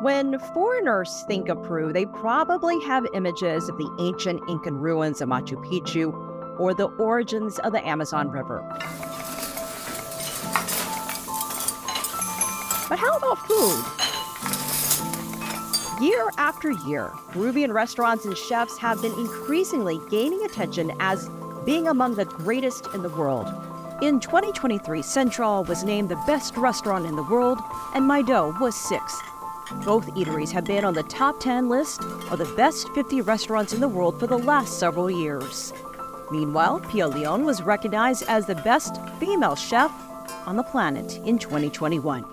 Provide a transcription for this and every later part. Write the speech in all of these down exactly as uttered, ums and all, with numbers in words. When foreigners think of Peru, they probably have images of the ancient Incan ruins of Machu Picchu or the origins of the Amazon River. But how about food? Year after year, Peruvian restaurants and chefs have been increasingly gaining attention as being among the greatest in the world. In twenty twenty-three, Central was named the best restaurant in the world, and Maido was sixth. Both eateries have been on the top ten list of the best fifty restaurants in the world for the last several years. Meanwhile, Pia León was recognized as the best female chef on the planet in twenty twenty-one.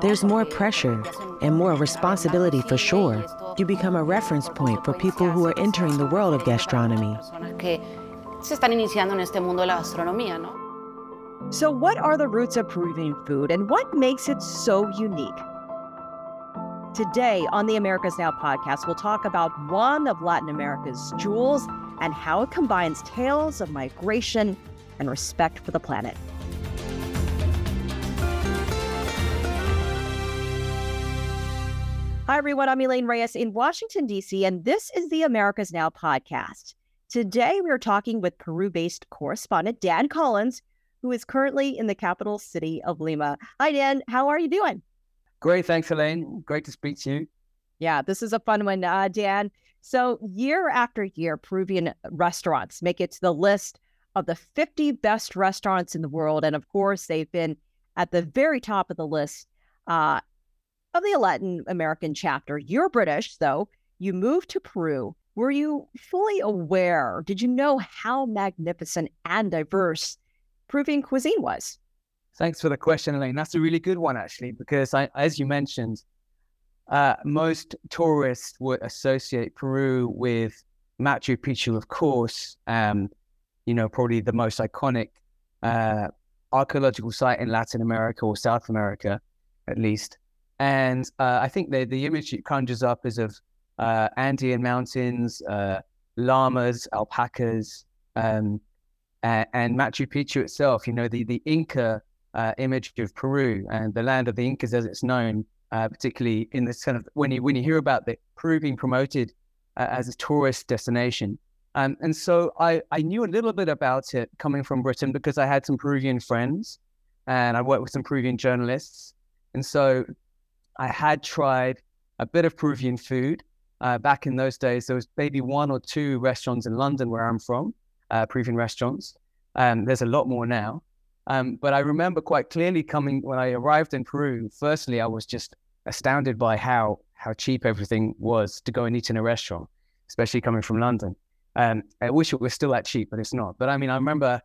There's more pressure and more responsibility for sure. You become a reference point for people who are entering the world of gastronomy. So what are the roots of Peruvian food and what makes it so unique? Today on the Americas Now podcast, we'll talk about one of Latin America's jewels and how it combines tales of migration and respect for the planet. Hi, everyone. I'm Elaine Reyes in Washington, D C, and this is the Americas Now podcast. Today, we are talking with Peru-based correspondent Dan Collyns, who is currently in the capital city of Lima. Hi, Dan. How are you doing? Great. Thanks, Elaine. Great to speak to you. Yeah, this is a fun one, uh, Dan. So year after year, Peruvian restaurants make it to the list of the fifty best restaurants in the world. And of course, they've been at the very top of the list uh, of the Latin American chapter. You're British, though. You moved to Peru. Were you fully aware? Did you know how magnificent and diverse Peruvian cuisine was? Thanks for the question, Elaine. That's a really good one, actually, because I, as you mentioned, uh, most tourists would associate Peru with Machu Picchu, of course, um, you know, probably the most iconic uh, archaeological site in Latin America or South America, at least. And uh, I think the, the image it conjures up is of uh, Andean mountains, uh, llamas, alpacas, um, and, and Machu Picchu itself. You know, the, the Inca uh, image of Peru and the land of the Incas as it's known, uh, particularly in this kind of, when you, when you hear about the Peru being promoted uh, as a tourist destination. Um, and so I, I knew a little bit about it coming from Britain because I had some Peruvian friends and I worked with some Peruvian journalists. And so I had tried a bit of Peruvian food. Uh, back in those days, there was maybe one or two restaurants in London where I'm from, uh, Peruvian restaurants. Um, there's a lot more now. Um, but I remember quite clearly coming, when I arrived in Peru, firstly, I was just astounded by how, how cheap everything was to go and eat in a restaurant, especially coming from London. Um, I wish it was still that cheap, but it's not. But I mean, I remember,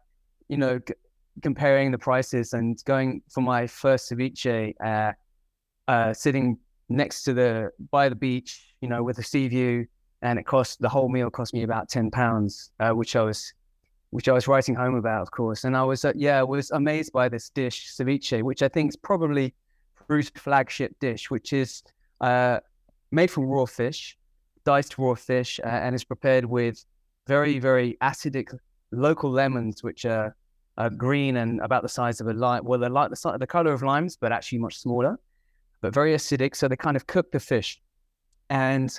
you know, c- comparing the prices and going for my first ceviche, uh, Uh, sitting next to the, by the beach, you know, with a sea view, and it cost, the whole meal cost me about ten pounds, uh, which I was, which I was writing home about, of course. And I was, uh, yeah, was amazed by this dish, ceviche, which I think is probably Peru's flagship dish, which is uh, made from raw fish, diced raw fish, uh, and is prepared with very, very acidic local lemons, which are, are green and about the size of a lime, well, they're like the, the color of limes, but actually much smaller, but very acidic, so they kind of cook the fish. And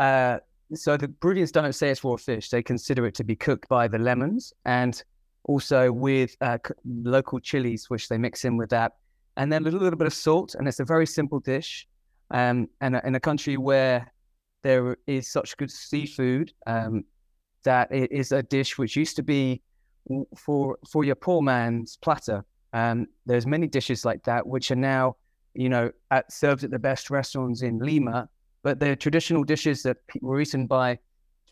uh, so the Peruvians don't say it's raw fish. They consider it to be cooked by the lemons and also with uh, local chilies, which they mix in with that. And then a little, little bit of salt, and it's a very simple dish. Um, and in a country where there is such good seafood, um, that it is a dish which used to be for, for your poor man's platter. Um, there's many dishes like that, which are now, you know, at, served at the best restaurants in Lima, but they're traditional dishes that were eaten by,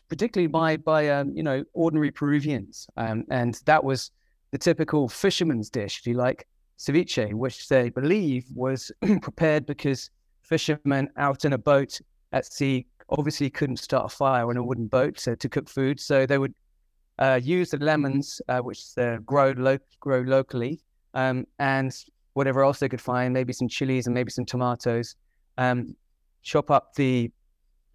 particularly by, by um, you know, ordinary Peruvians. Um, and that was the typical fisherman's dish, if you like, ceviche, which they believe was prepared because fishermen out in a boat at sea obviously couldn't start a fire on a wooden boat, so to cook food. So they would uh, use the lemons, uh, which they grow, lo- grow locally, um, and whatever else they could find, maybe some chilies and maybe some tomatoes, um, chop up the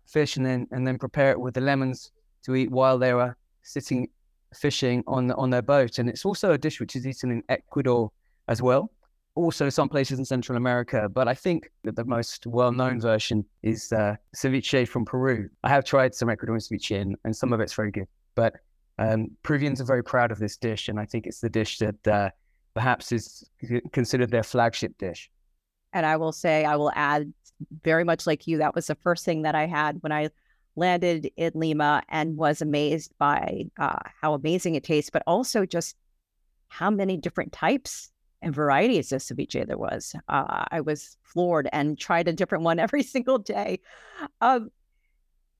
fish and then and then prepare it with the lemons to eat while they were sitting fishing on on their boat. And it's also a dish which is eaten in Ecuador as well, also some places in Central America, but I think that the most well-known version is uh, ceviche from Peru. I have tried some Ecuadorian ceviche, and, and some of it's very good, but um, Peruvians are very proud of this dish, and I think it's the dish that uh, perhaps is considered their flagship dish. And I will say, I will add, very much like you, that was the first thing that I had when I landed in Lima, and was amazed by uh, how amazing it tastes, but also just how many different types and varieties of ceviche there was. Uh, I was floored and tried a different one every single day. Um,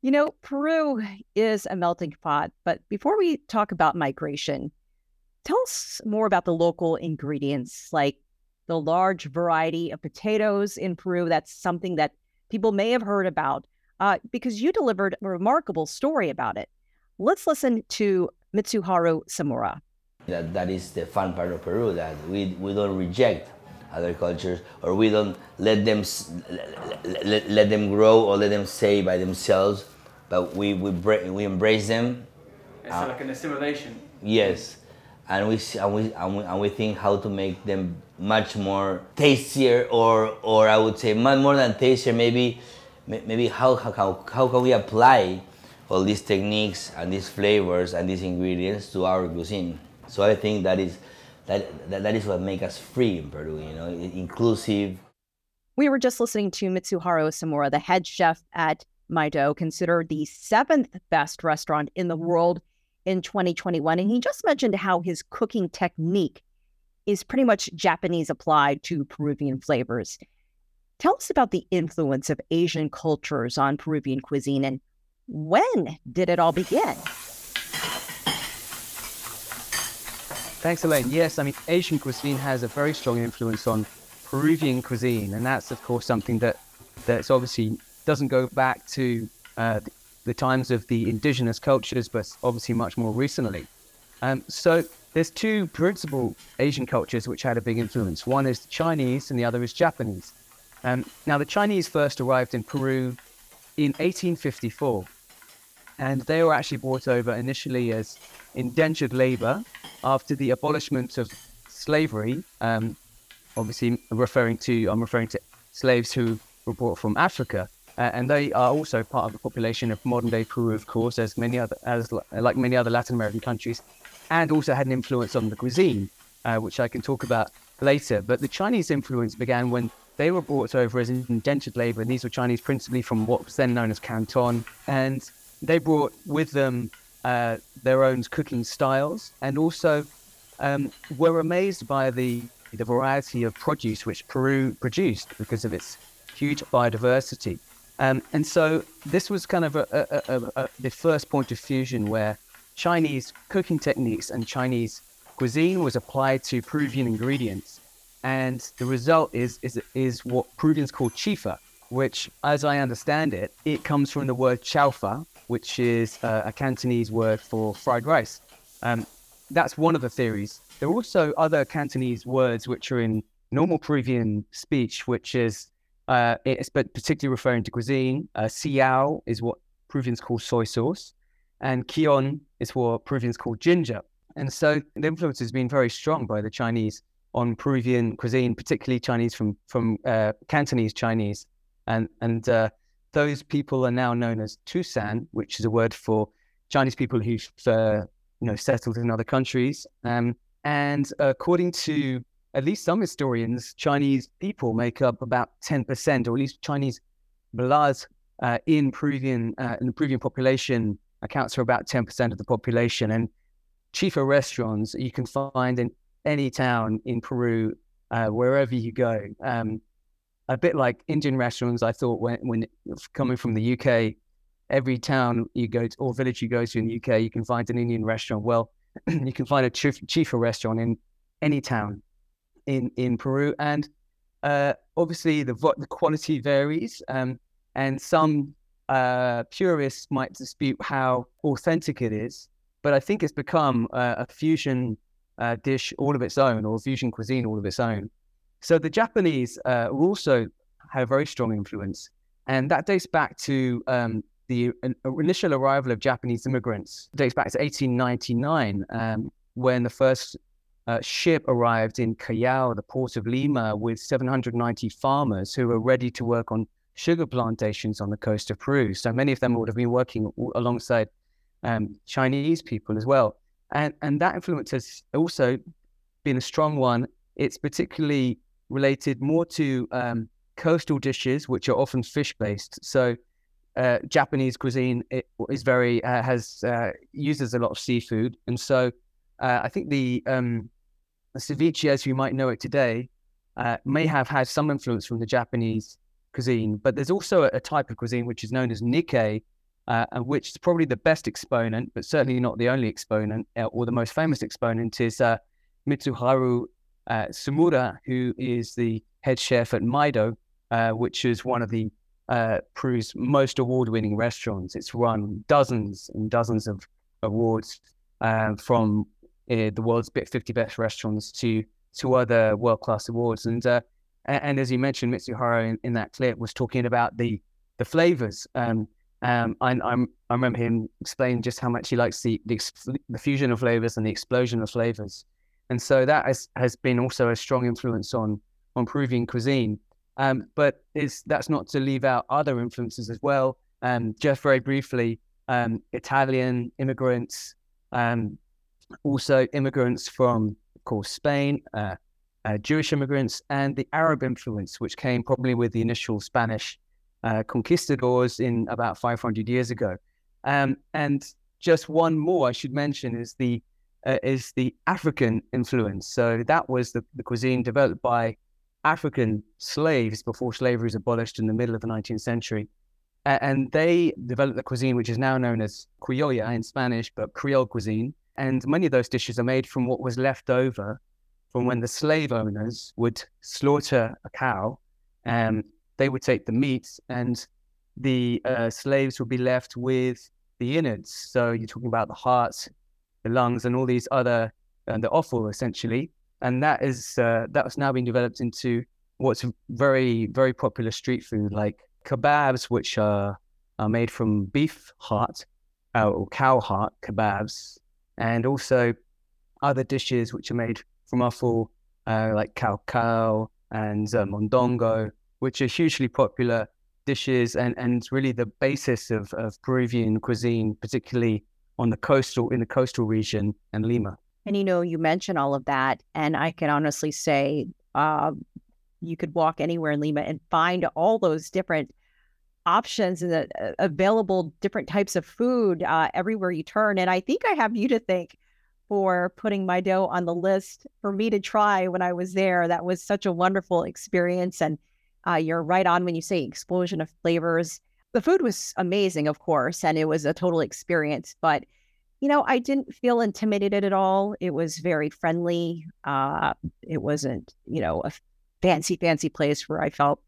you know, Peru is a melting pot, but before we talk about migration, tell us more about the local ingredients, like the large variety of potatoes in Peru. That's something that people may have heard about uh, because you delivered a remarkable story about it. Let's listen to Mitsuharu Samura. That, that is the fun part of Peru, that we, we don't reject other cultures, or we don't let them let, let, let them grow or let them stay by themselves, but we we, we embrace them. It's uh, like an assimilation. Yes, and we, and we and we and we think how to make them much more tastier, or or I would say much more than tastier. Maybe maybe how how how, how can we apply all these techniques and these flavors and these ingredients to our cuisine? So I think that is that, that that is what makes us free in Peru, you know, inclusive. We were just listening to Mitsuharu Samura, the head chef at Maido, considered the seventh best restaurant in the world in twenty twenty-one. And he just mentioned how his cooking technique is pretty much Japanese applied to Peruvian flavors. Tell us about the influence of Asian cultures on Peruvian cuisine, and when did it all begin? Thanks, Elaine. Yes, I mean, Asian cuisine has a very strong influence on Peruvian cuisine, and that's, of course, something that that's obviously doesn't go back to uh, the times of the indigenous cultures, but obviously much more recently. Um, so there's two principal Asian cultures which had a big influence. One is the Chinese, and the other is Japanese. Um, now, the Chinese first arrived in Peru in eighteen fifty-four, and they were actually brought over initially as indentured labor after the abolishment of slavery, um, obviously referring to, I'm referring to slaves who were brought from Africa, uh, and they are also part of the population of modern-day Peru, of course, as many other, as like many other Latin American countries, and also had an influence on the cuisine, uh, which I can talk about later. But the Chinese influence began when they were brought over as indentured labor, and these were Chinese principally from what was then known as Canton, and they brought with them Uh, their own cooking styles, and also um, were amazed by the, the variety of produce which Peru produced because of its huge biodiversity. Um, and so this was kind of a, a, a, a, the first point of fusion where Chinese cooking techniques and Chinese cuisine was applied to Peruvian ingredients. And the result is, is, is what Peruvians call chifa, which, as I understand it, it comes from the word chaofa, which is uh, a Cantonese word for fried rice. Um, that's one of the theories. There are also other Cantonese words which are in normal Peruvian speech, which is, uh, it's but particularly referring to cuisine. Uh, siao is what Peruvians call soy sauce, and kion is what Peruvians call ginger. And so the influence has been very strong by the Chinese on Peruvian cuisine, particularly Chinese from, from uh, Cantonese Chinese. And, and uh, those people are now known as tusan, which is a word for Chinese people who uh, you know, settled in other countries. Um, and according to at least some historians, Chinese people make up about ten percent, or at least Chinese blood uh, in Peruvian uh, in the Peruvian population accounts for about ten percent of the population. And chifa restaurants you can find in any town in Peru, uh, wherever you go. Um, A bit like Indian restaurants, I thought when, when coming from the U K, every town you go to or village you go to in the U K, you can find an Indian restaurant. Well, you can find a chifa restaurant in any town in, in Peru. And uh, obviously the, the quality varies. Um, and some uh, purists might dispute how authentic it is, but I think it's become uh, a fusion uh, dish all of its own, or fusion cuisine all of its own. So the Japanese uh, also had a very strong influence, and that dates back to um, the an, initial arrival of Japanese immigrants. It dates back to eighteen ninety-nine, um, when the first uh, ship arrived in Callao, the port of Lima, with seven hundred ninety farmers who were ready to work on sugar plantations on the coast of Peru. So many of them would have been working alongside um, Chinese people as well. And, and that influence has also been a strong one. It's particularly related more to um, coastal dishes, which are often fish-based. So uh, Japanese cuisine it is very uh, has uh, uses a lot of seafood, and so uh, I think the, um, the ceviche, as you might know it today, uh, may have had some influence from the Japanese cuisine. But there's also a, a type of cuisine which is known as Nikkei, uh, and which is probably the best exponent, but certainly not the only exponent, uh, or the most famous exponent is uh, Mitsuharu uh, Samura, who is the head chef at Maido, uh, which is one of the uh, Peru's most award-winning restaurants. It's won dozens and dozens of awards, uh, from uh, the world's fifty best restaurants to to other world-class awards. And uh, and as you mentioned, Mitsuharu in, in that clip was talking about the the flavors. Um, um, I, I'm I remember him explaining just how much he likes the the, the fusion of flavors and the explosion of flavors. And so that has, has been also a strong influence on on Peruvian cuisine. Um, but it's, that's not to leave out other influences as well. Um, just very briefly, um, Italian immigrants, um, also immigrants from, of course, Spain, uh, uh, Jewish immigrants, and the Arab influence, which came probably with the initial Spanish uh, conquistadors in about five hundred years ago. Um, and just one more I should mention is the uh, is the African influence. So that was the, the cuisine developed by African slaves before slavery was abolished in the middle of the nineteenth century, and they developed the cuisine which is now known as criolla in Spanish, but Creole cuisine. And many of those dishes are made from what was left over from when the slave owners would slaughter a cow, and they would take the meat, and the uh, slaves would be left with the innards. So you're talking about the hearts, the lungs, and all these other and the offal essentially. And that is uh, that's now been developed into what's very, very popular street food, like kebabs, which are, are made from beef heart uh, or cow heart kebabs, and also other dishes which are made from offal, uh, like cow cow and uh, mondongo, which are hugely popular dishes and, and really the basis of, of Peruvian cuisine, particularly on the coastal in the coastal region and Lima. And, you know, you mention all of that, and I can honestly say uh, you could walk anywhere in Lima and find all those different options and the uh, available different types of food uh, everywhere you turn. And I think I have you to thank for putting my dough on the list for me to try when I was there. That was such a wonderful experience. And uh, you're right on when you say explosion of flavors. The food was amazing, of course, and it was a total experience, but you know, I didn't feel intimidated at all. It was very friendly. Uh, it wasn't, you know, a fancy, fancy place where I felt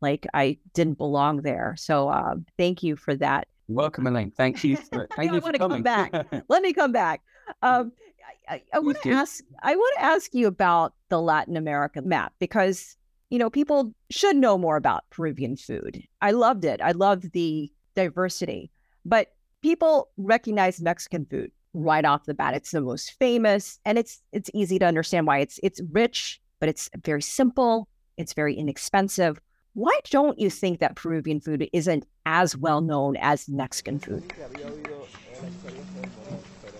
like I didn't belong there. So uh, thank you for that. Welcome, Elaine. Thank you. For, thank I you for coming. I want to come back. Let me come back. Um, I, I, I want to ask, I want to ask you about the Latin America map, because, you know, people should know more about Peruvian food. I loved it. I loved the diversity, but people recognize Mexican food right off the bat. It's the most famous, and it's it's easy to understand why. It's it's rich, but it's very simple. It's very inexpensive. Why don't you think that Peruvian food isn't as well known as Mexican food?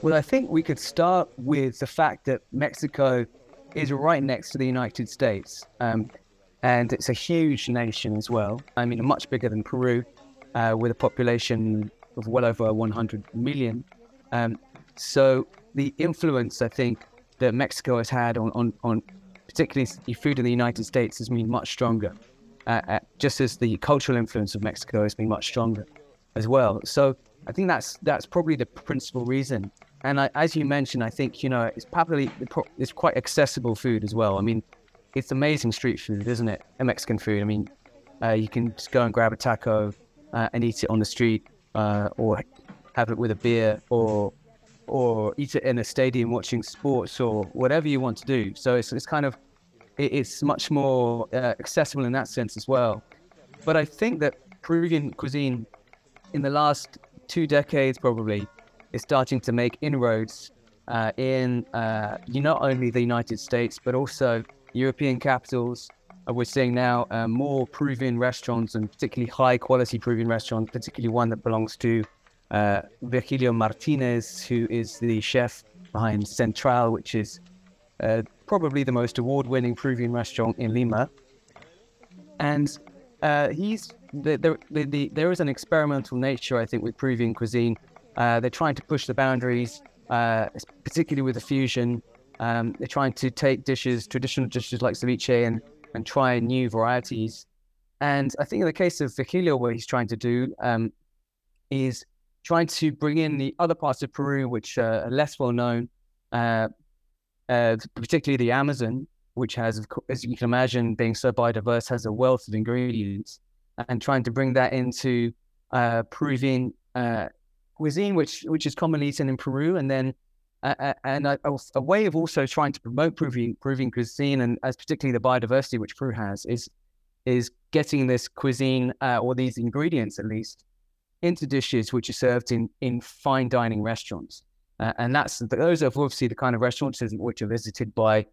Well, I think we could start with the fact that Mexico is right next to the United States, um, and it's a huge nation as well. I mean, much bigger than Peru, uh, with a population of well over one hundred million. Um, so the influence, I think, that Mexico has had on, on, on particularly food in the United States has been much stronger, uh, uh, just as the cultural influence of Mexico has been much stronger as well. So I think that's that's probably the principal reason. And I, as you mentioned, I think, you know, it's probably it's quite accessible food as well. I mean, it's amazing street food, isn't it? And Mexican food. I mean, uh, you can just go and grab a taco uh, and eat it on the street. Uh, or have it with a beer, or or eat it in a stadium watching sports, or whatever you want to do. So it's it's kind of it's much more uh, accessible in that sense as well. But I think that Peruvian cuisine, in the last two decades probably, is starting to make inroads uh, in uh, not only the United States, but also European capitals. Uh, we're seeing now uh, more Peruvian restaurants, and particularly high quality Peruvian restaurants, particularly one that belongs to uh, Virgilio Martinez, who is the chef behind Central, which is uh, probably the most award-winning Peruvian restaurant in Lima. And uh, he's the, the, the, the, there is an experimental nature, I think, with Peruvian cuisine. Uh, they're trying to push the boundaries, uh, particularly with the fusion. Um, they're trying to take dishes, traditional dishes like ceviche, and, and try new varieties. And I think in the case of Virgilio, what he's trying to do um, is trying to bring in the other parts of Peru, which uh, are less well known, uh, uh, particularly the Amazon, which has, of course, as you can imagine, being so biodiverse, has a wealth of ingredients, and trying to bring that into uh, Peruvian uh, cuisine, which which is commonly eaten in Peru, and then uh, and a, a way of also trying to promote Peruvian Peruvian cuisine, and as particularly the biodiversity which Peru has, is is getting this cuisine uh, or these ingredients at least into dishes which are served in in fine dining restaurants, uh, and that's those are obviously the kind of restaurants which are visited by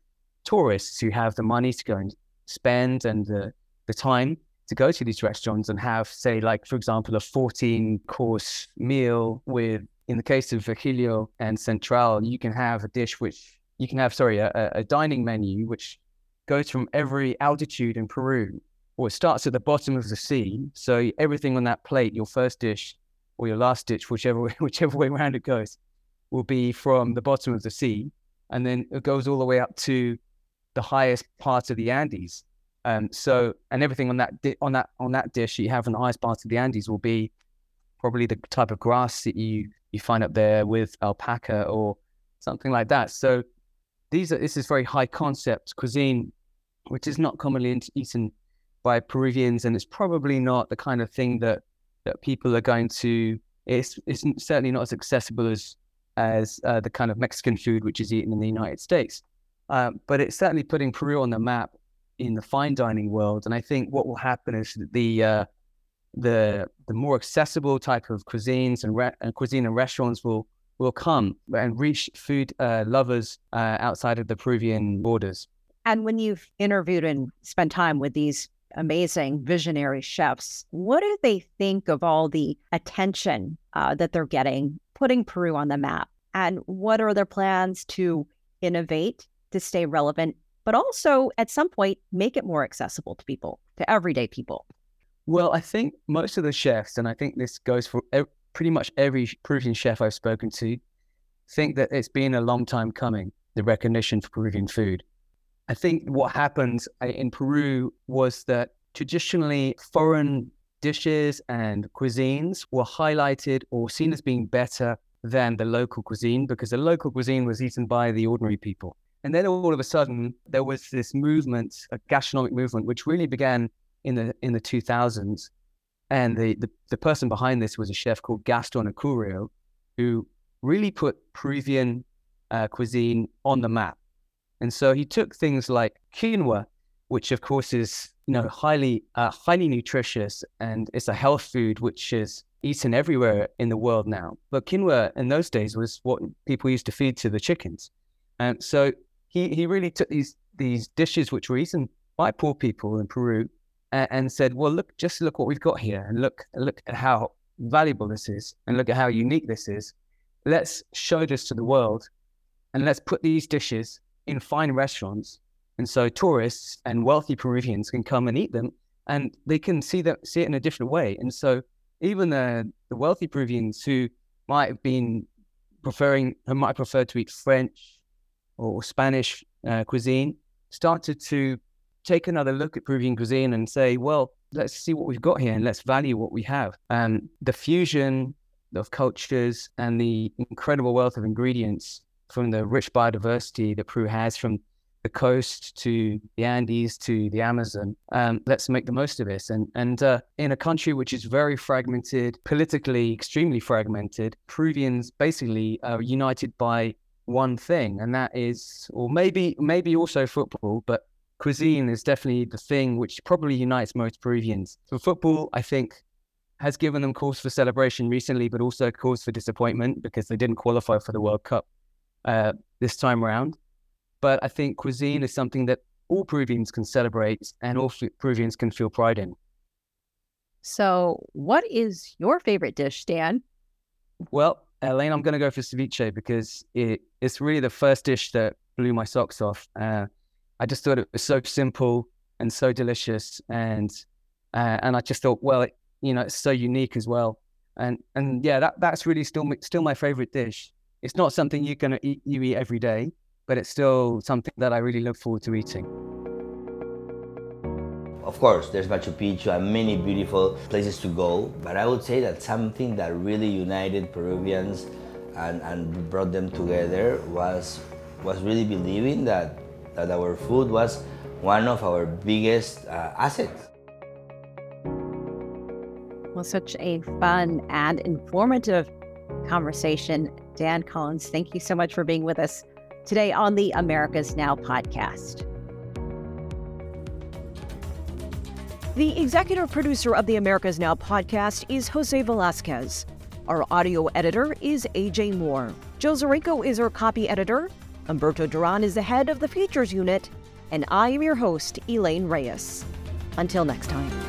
tourists who have the money to go and spend and the, the time to go to these restaurants and have, say, like, for example, a fourteen course meal with, in the case of Virgilio and Central, you can have a dish which, you can have, sorry, a, a dining menu which goes from every altitude in Peru, or it starts at the bottom of the sea. So everything on that plate, your first dish or your last dish, whichever way, whichever way around it goes, will be from the bottom of the sea. And then it goes all the way up to the highest part of the Andes. Um, so, and everything on that di on that on that dish you have in the highest part of the Andes will be probably the type of grass that you you find up there with alpaca or something like that. So, these are this is very high concept cuisine, which is not commonly eaten by Peruvians, and it's probably not the kind of thing that that people are going to. It's it's certainly not as accessible as as uh, the kind of Mexican food which is eaten in the United States, um, but it's certainly putting Peru on the map in the fine dining world. And I think what will happen is that the uh, the the more accessible type of cuisines and, re and cuisine and restaurants will will come and reach food uh, lovers uh, outside of the Peruvian borders. And when you've interviewed and spent time with these amazing visionary chefs, what do they think of all the attention uh, that they're getting, putting Peru on the map? And what are their plans to innovate, to stay relevant, but also at some point make it more accessible to people, to everyday people? Well, I think most of the chefs, and I think this goes for ev pretty much every Peruvian chef I've spoken to, think that it's been a long time coming, the recognition for Peruvian food. I think what happened in Peru was that traditionally foreign dishes and cuisines were highlighted or seen as being better than the local cuisine, because the local cuisine was eaten by the ordinary people. And then all of a sudden, there was this movement, a gastronomic movement, which really began in the in the two thousands. And the, the, the person behind this was a chef called Gaston Acurio, who really put Peruvian uh, cuisine on the map. And so he took things like quinoa, which of course is you know highly uh, highly nutritious, and it's a health food which is eaten everywhere in the world now. But quinoa in those days was what people used to feed to the chickens, and so. He, he really took these these dishes which were eaten by poor people in Peru and, and said, well, look, just look what we've got here, and look look at how valuable this is, and look at how unique this is. Let's show this to the world, and let's put these dishes in fine restaurants, and so tourists and wealthy Peruvians can come and eat them, and they can see that see it in a different way. And so even the, the wealthy Peruvians who might have been preferring, who might prefer to eat French or Spanish uh, cuisine, started to take another look at Peruvian cuisine and say, well, let's see what we've got here and let's value what we have. Um, the fusion of cultures and the incredible wealth of ingredients from the rich biodiversity that Peru has, from the coast to the Andes to the Amazon, um, let's make the most of this. And, and uh, in a country which is very fragmented, politically extremely fragmented, Peruvians basically are united by one thing, and that is, or maybe maybe also football, but cuisine is definitely the thing which probably unites most Peruvians. So football, I think, has given them cause for celebration recently, but also cause for disappointment because they didn't qualify for the World Cup. uh, this time around. But I think cuisine is something that all Peruvians can celebrate and all Peruvians can feel pride in. So what is your favorite dish, Dan? Well, Elaine, I'm going to go for ceviche because it, it's really the first dish that blew my socks off. Uh, I just thought it was so simple and so delicious. And uh, and I just thought, well, it, you know, it's so unique as well. And and yeah, that, that's really still still my favorite dish. It's not something you're going to eat, you eat every day, but it's still something that I really look forward to eating. Of course, there's Machu Picchu and many beautiful places to go, but I would say that something that really united Peruvians and, and brought them together was was really believing that, that our food was one of our biggest uh, assets. Well, such a fun and informative conversation. Dan Collyns, thank you so much for being with us today on the America's Now podcast. The executive producer of the America's Now podcast is Jose Velasquez. Our audio editor is A J Moore. Joe Zirinko is our copy editor. Umberto Duran is the head of the features unit. And I am your host, Elaine Reyes. Until next time.